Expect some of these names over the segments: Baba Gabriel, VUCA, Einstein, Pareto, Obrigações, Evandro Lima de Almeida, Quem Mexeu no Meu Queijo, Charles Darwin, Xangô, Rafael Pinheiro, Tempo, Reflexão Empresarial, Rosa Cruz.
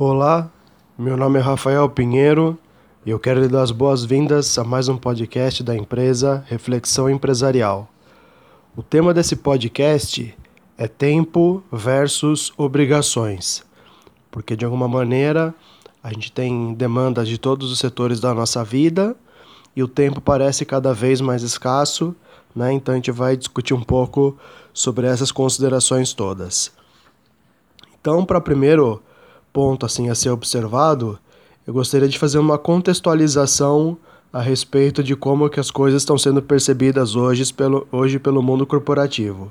Olá, meu nome é Rafael Pinheiro e eu quero lhe dar as boas-vindas a mais um podcast da empresa Reflexão Empresarial. O tema desse podcast é tempo versus obrigações, porque de alguma maneira a gente tem demandas de todos os setores da nossa vida e o tempo parece cada vez mais escasso, né? Então a gente vai discutir um pouco sobre essas considerações todas. Então, para primeiro ponto assim, a ser observado, eu gostaria de fazer uma contextualização a respeito de como que as coisas estão sendo percebidas hoje pelo mundo corporativo.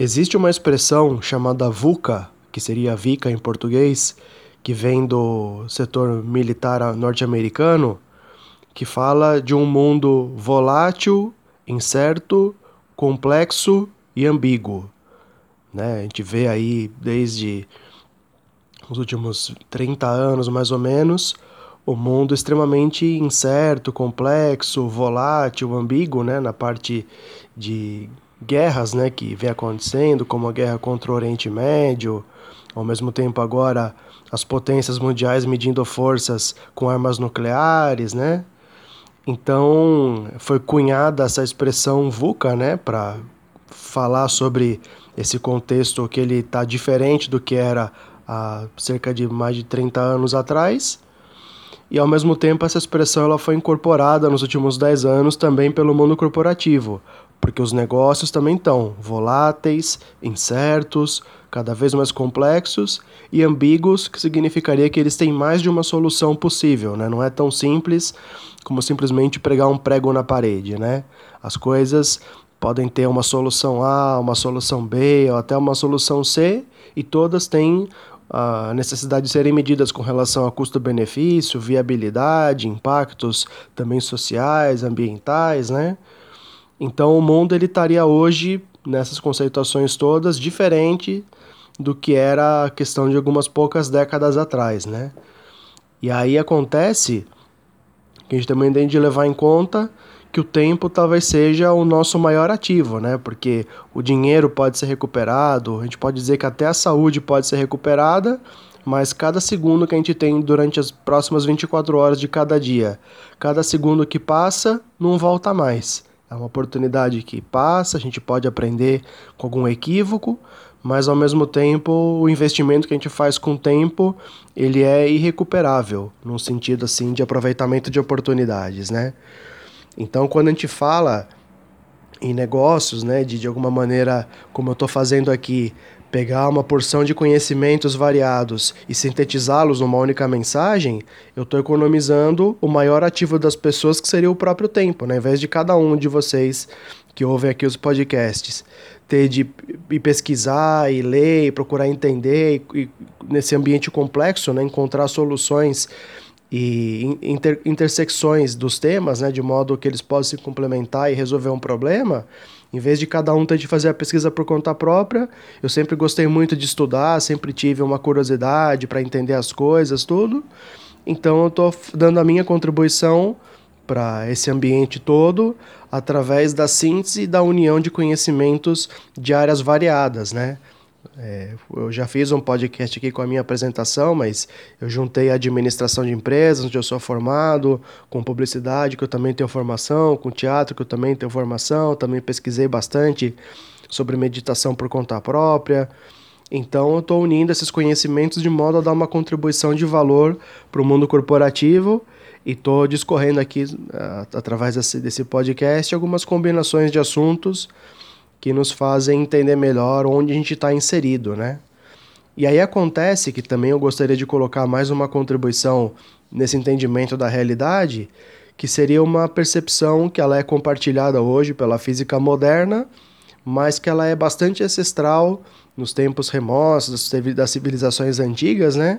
Existe uma expressão chamada VUCA, que seria VICA em português, que vem do setor militar norte-americano, que fala de um mundo volátil, incerto, complexo e ambíguo, né? A gente vê aí desde nos últimos 30 anos, mais ou menos, o mundo extremamente incerto, complexo, volátil, ambíguo, né? Na parte de guerras, né, que vem acontecendo, como a guerra contra o Oriente Médio, ao mesmo tempo agora as potências mundiais medindo forças com armas nucleares, né? Então foi cunhada essa expressão VUCA, né, para falar sobre esse contexto que ele está diferente do que era há cerca de mais de 30 anos atrás, e ao mesmo tempo essa expressão ela foi incorporada nos últimos 10 anos também pelo mundo corporativo, porque os negócios também estão voláteis, incertos, cada vez mais complexos e ambíguos, que significaria que eles têm mais de uma solução possível, né? Não é tão simples como simplesmente pregar um prego na parede, né? As coisas podem ter uma solução A, uma solução B, ou até uma solução C, e todas têm a necessidade de serem medidas com relação a custo-benefício, viabilidade, impactos também sociais, ambientais, né? Então o mundo ele estaria hoje, nessas conceituações todas, diferente do que era a questão de algumas poucas décadas atrás, né? E aí acontece que a gente também tem de levar em conta que o tempo talvez seja o nosso maior ativo, né? Porque o dinheiro pode ser recuperado, a gente pode dizer que até a saúde pode ser recuperada, mas cada segundo que a gente tem durante as próximas 24 horas de cada dia, cada segundo que passa, não volta mais. É uma oportunidade que passa, a gente pode aprender com algum equívoco, mas ao mesmo tempo o investimento que a gente faz com o tempo, ele é irrecuperável, num sentido assim de aproveitamento de oportunidades, né? Então, quando a gente fala em negócios, né, de alguma maneira, como eu estou fazendo aqui, pegar uma porção de conhecimentos variados e sintetizá-los numa única mensagem, eu estou economizando o maior ativo das pessoas, que seria o próprio tempo, né? Em vez de cada um de vocês que ouvem aqui os podcasts, ter de ir pesquisar, e ler, e procurar entender, e nesse ambiente complexo, né, encontrar soluções e intersecções dos temas, né, de modo que eles possam se complementar e resolver um problema, em vez de cada um ter de fazer a pesquisa por conta própria. Eu sempre gostei muito de estudar, sempre tive uma curiosidade para entender as coisas, tudo. Então eu estou dando a minha contribuição para esse ambiente todo, através da síntese e da união de conhecimentos de áreas variadas, né? Eu já fiz um podcast aqui com a minha apresentação, mas eu juntei a administração de empresas, onde eu sou formado, com publicidade, que eu também tenho formação, com teatro, que eu também tenho formação, também pesquisei bastante sobre meditação por conta própria. Então eu estou unindo esses conhecimentos de modo a dar uma contribuição de valor para o mundo corporativo, e estou discorrendo aqui, através desse podcast, algumas combinações de assuntos que nos fazem entender melhor onde a gente está inserido, né? E aí acontece que também eu gostaria de colocar mais uma contribuição nesse entendimento da realidade, que seria uma percepção que ela é compartilhada hoje pela física moderna, mas que ela é bastante ancestral nos tempos remotos, das civilizações antigas, né?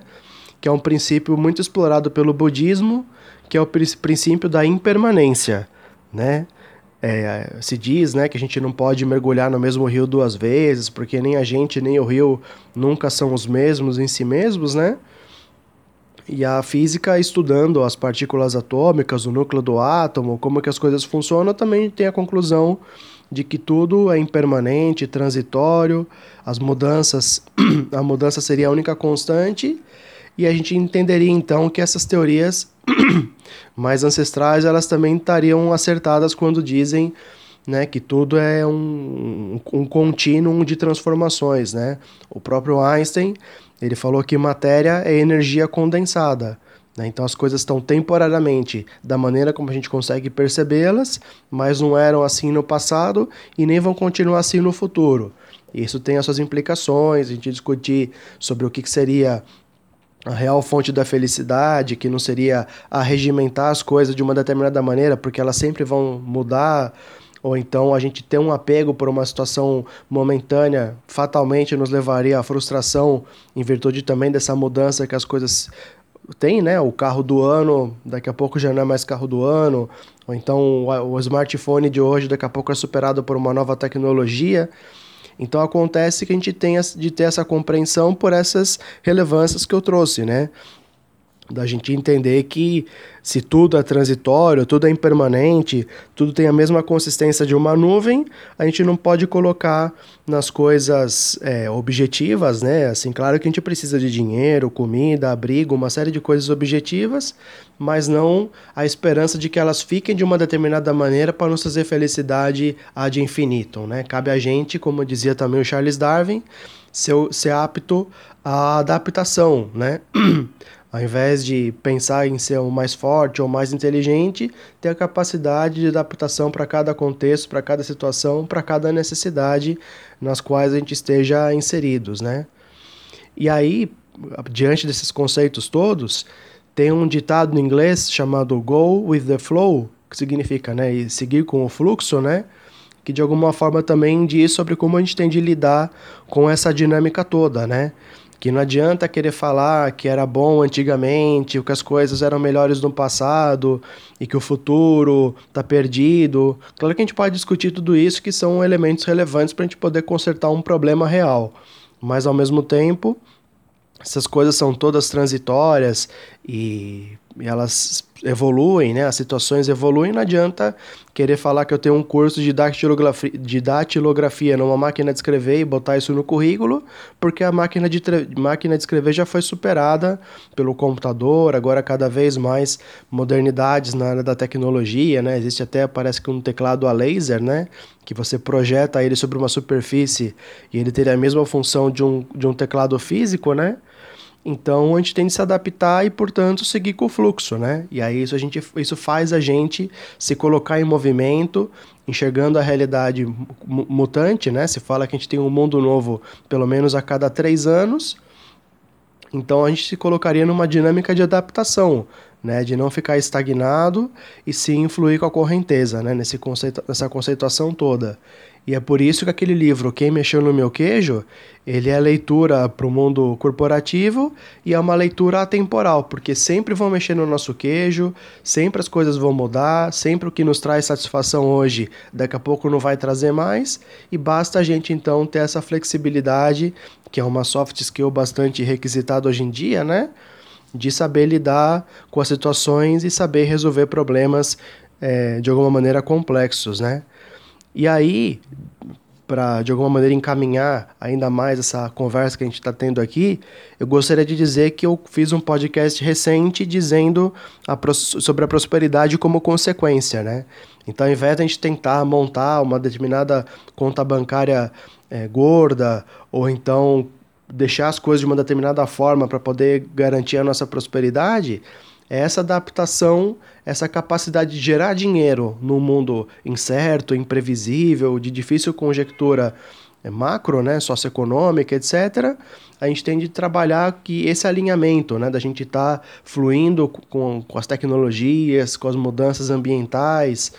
Que é um princípio muito explorado pelo budismo, que é o princípio da impermanência, né? Se diz, né, que a gente não pode mergulhar no mesmo rio duas vezes, porque nem a gente nem o rio nunca são os mesmos em si mesmos, né? E a física, estudando as partículas atômicas, o núcleo do átomo, como que as coisas funcionam, também tem a conclusão de que tudo é impermanente, transitório, a mudança seria a única constante, e a gente entenderia então que essas teorias mais ancestrais, elas também estariam acertadas quando dizem, né, que tudo é um contínuo de transformações, né? O próprio Einstein, ele falou que matéria é energia condensada, né? Então as coisas estão temporariamente da maneira como a gente consegue percebê-las, mas não eram assim no passado e nem vão continuar assim no futuro. Isso tem as suas implicações, a gente discutir sobre o que seria a real fonte da felicidade, que não seria arregimentar as coisas de uma determinada maneira, porque elas sempre vão mudar, ou então a gente ter um apego por uma situação momentânea fatalmente nos levaria à frustração, em virtude também dessa mudança que as coisas têm, né? O carro do ano, daqui a pouco já não é mais carro do ano, ou então o smartphone de hoje daqui a pouco é superado por uma nova tecnologia. Então acontece que a gente tem de ter essa compreensão por essas relevâncias que eu trouxe, né? Da gente entender que se tudo é transitório, tudo é impermanente, tudo tem a mesma consistência de uma nuvem, a gente não pode colocar nas coisas objetivas, né? Assim, claro que a gente precisa de dinheiro, comida, abrigo, uma série de coisas objetivas, mas não a esperança de que elas fiquem de uma determinada maneira para nos trazer felicidade ad infinitum, né? Cabe a gente, como dizia também o Charles Darwin, ser apto à adaptação, né? Ao invés de pensar em ser o mais forte ou mais inteligente, ter a capacidade de adaptação para cada contexto, para cada situação, para cada necessidade nas quais a gente esteja inseridos, né? E aí, diante desses conceitos todos, tem um ditado em inglês chamado Go with the Flow, que significa, né, e seguir com o fluxo, né? Que de alguma forma também diz sobre como a gente tem de lidar com essa dinâmica toda, né? Que não adianta querer falar que era bom antigamente, que as coisas eram melhores no passado e que o futuro está perdido. Claro que a gente pode discutir tudo isso, que são elementos relevantes para a gente poder consertar um problema real. Mas, ao mesmo tempo, essas coisas são todas transitórias e elas evoluem, né? As situações evoluem, não adianta querer falar que eu tenho um curso de datilografia numa máquina de escrever e botar isso no currículo, porque a máquina de escrever já foi superada pelo computador, agora cada vez mais modernidades na área da tecnologia, né? Existe até, parece que um teclado a laser, né? Que você projeta ele sobre uma superfície e ele teria a mesma função de um teclado físico, né? Então, a gente tem de se adaptar e, portanto, seguir com o fluxo, né? E aí isso faz a gente se colocar em movimento, enxergando a realidade mutante, né? Se fala que a gente tem um mundo novo pelo menos a cada 3 anos. Então, a gente se colocaria numa dinâmica de adaptação, né? De não ficar estagnado e se influir com a correnteza, né? Nessa conceituação toda. E é por isso que aquele livro, Quem Mexeu no Meu Queijo, ele é leitura para o mundo corporativo e é uma leitura atemporal, porque sempre vão mexer no nosso queijo, sempre as coisas vão mudar, sempre o que nos traz satisfação hoje, daqui a pouco não vai trazer mais, e basta a gente então ter essa flexibilidade, que é uma soft skill bastante requisitada hoje em dia, né? De saber lidar com as situações e saber resolver problemas de alguma maneira complexos, né? E aí, para de alguma maneira encaminhar ainda mais essa conversa que a gente está tendo aqui, eu gostaria de dizer que eu fiz um podcast recente dizendo sobre a prosperidade como consequência, né? Então, ao invés de a gente tentar montar uma determinada conta bancária gorda, ou então deixar as coisas de uma determinada forma para poder garantir a nossa prosperidade, é essa adaptação, essa capacidade de gerar dinheiro num mundo incerto, imprevisível, de difícil conjectura macro, né, socioeconômica, etc. A gente tem de trabalhar que esse alinhamento, né, da gente estar fluindo com as tecnologias, com as mudanças ambientais,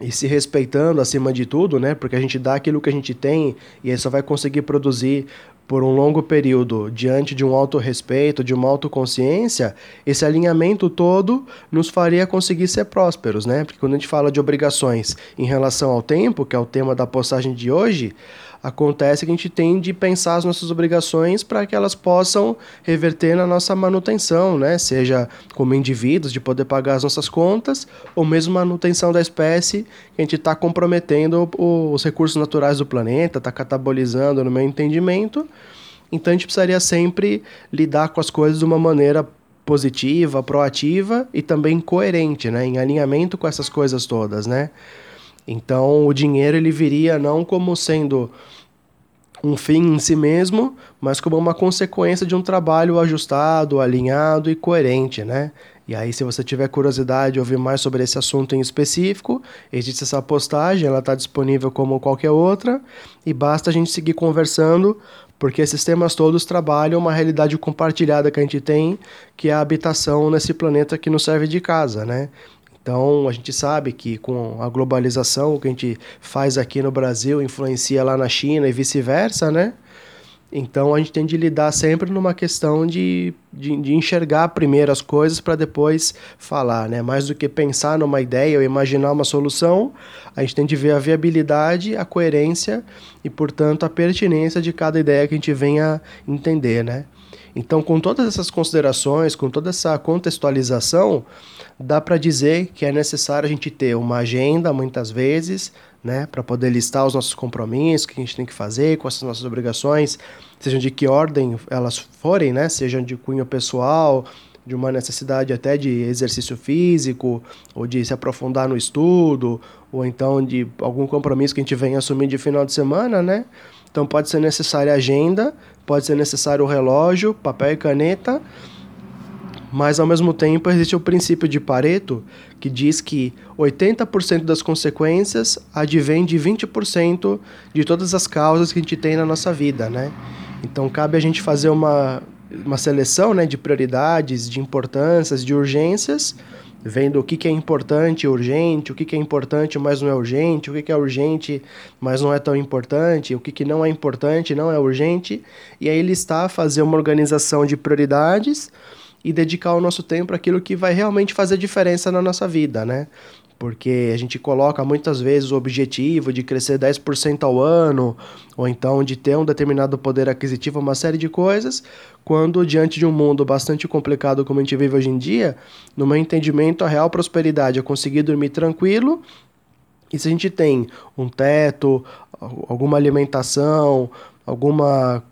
e se respeitando acima de tudo, né? Porque a gente dá aquilo que a gente tem e aí só vai conseguir produzir por um longo período diante de um autorrespeito, de uma autoconsciência. Esse alinhamento todo nos faria conseguir ser prósperos, né? Porque quando a gente fala de obrigações em relação ao tempo, que é o tema da postagem de hoje, acontece que a gente tem de pensar as nossas obrigações para que elas possam reverter na nossa manutenção, né? Seja como indivíduos, de poder pagar as nossas contas, ou mesmo manutenção da espécie, que a gente está comprometendo os recursos naturais do planeta, está catabolizando, no meu entendimento. Então a gente precisaria sempre lidar com as coisas de uma maneira positiva, proativa e também coerente, né? Em alinhamento com essas coisas todas, né? Então o dinheiro ele viria não como sendo um fim em si mesmo, mas como uma consequência de um trabalho ajustado, alinhado e coerente, né? E aí, se você tiver curiosidade de ouvir mais sobre esse assunto em específico, existe essa postagem, ela está disponível como qualquer outra, e basta a gente seguir conversando, porque esses temas todos trabalham uma realidade compartilhada que a gente tem, que é a habitação nesse planeta que nos serve de casa, né? Então, a gente sabe que com a globalização, o que a gente faz aqui no Brasil influencia lá na China e vice-versa, né? Então, a gente tem de lidar sempre numa questão de enxergar primeiro as coisas para depois falar, né? Mais do que pensar numa ideia ou imaginar uma solução, a gente tem de ver a viabilidade, a coerência e, portanto, a pertinência de cada ideia que a gente venha entender, né? Então, com todas essas considerações, com toda essa contextualização, dá para dizer que é necessário a gente ter uma agenda, muitas vezes, né, para poder listar os nossos compromissos, o que a gente tem que fazer, quais são as nossas obrigações, sejam de que ordem elas forem, né, sejam de cunho pessoal, de uma necessidade até de exercício físico, ou de se aprofundar no estudo, ou então de algum compromisso que a gente venha assumir de final de semana, né? Então pode ser necessária a agenda, pode ser necessário o relógio, papel e caneta, mas ao mesmo tempo existe o princípio de Pareto, que diz que 80% das consequências advém de 20% de todas as causas que a gente tem na nossa vida, né? Então cabe a gente fazer uma seleção, né, de prioridades, de importâncias, de urgências, vendo o que é importante e urgente, o que é importante mas não é urgente, o que é urgente mas não é tão importante, o que não é importante e não é urgente, e aí listar, fazer uma organização de prioridades e dedicar o nosso tempo àquilo que vai realmente fazer diferença na nossa vida, né? Porque a gente coloca muitas vezes o objetivo de crescer 10% ao ano, ou então de ter um determinado poder aquisitivo, uma série de coisas, quando diante de um mundo bastante complicado como a gente vive hoje em dia, no meu entendimento, a real prosperidade é conseguir dormir tranquilo, e se a gente tem um teto, alguma alimentação, alguma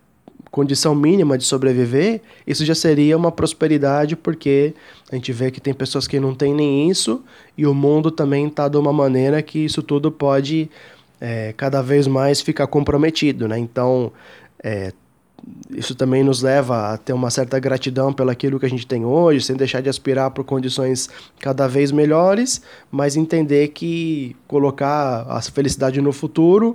condição mínima de sobreviver, isso já seria uma prosperidade, porque a gente vê que tem pessoas que não têm nem isso, e o mundo também está de uma maneira que isso tudo pode cada vez mais ficar comprometido, né? Então, isso também nos leva a ter uma certa gratidão pelo aquilo que a gente tem hoje, sem deixar de aspirar por condições cada vez melhores, mas entender que colocar a felicidade no futuro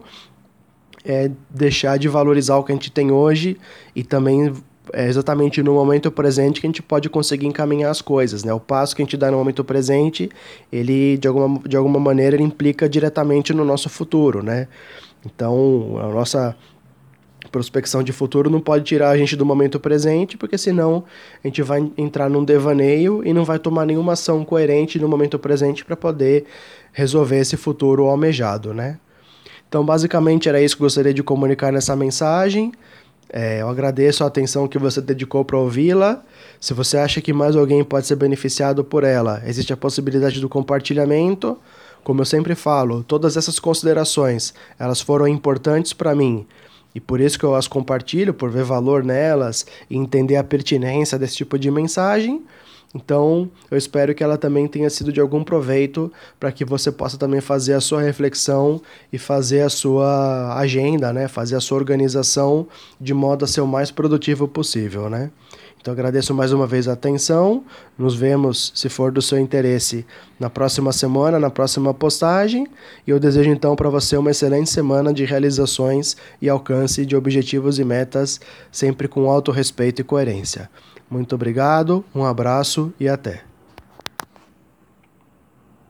é deixar de valorizar o que a gente tem hoje e também é exatamente no momento presente que a gente pode conseguir encaminhar as coisas, né? O passo que a gente dá no momento presente, ele de alguma maneira ele implica diretamente no nosso futuro, né? Então, a nossa prospecção de futuro não pode tirar a gente do momento presente, porque senão a gente vai entrar num devaneio e não vai tomar nenhuma ação coerente no momento presente para poder resolver esse futuro almejado, né? Então, basicamente, era isso que eu gostaria de comunicar nessa mensagem. Eu agradeço a atenção que você dedicou para ouvi-la. Se você acha que mais alguém pode ser beneficiado por ela, existe a possibilidade do compartilhamento. Como eu sempre falo, todas essas considerações, elas foram importantes para mim. E por isso que eu as compartilho, por ver valor nelas e entender a pertinência desse tipo de mensagem. Então, eu espero que ela também tenha sido de algum proveito para que você possa também fazer a sua reflexão e fazer a sua agenda, né? Fazer a sua organização de modo a ser o mais produtivo possível, né? Então, agradeço mais uma vez a atenção. Nos vemos, se for do seu interesse, na próxima semana, na próxima postagem. E eu desejo, então, para você uma excelente semana de realizações e alcance de objetivos e metas, sempre com alto respeito e coerência. Muito obrigado, um abraço e até!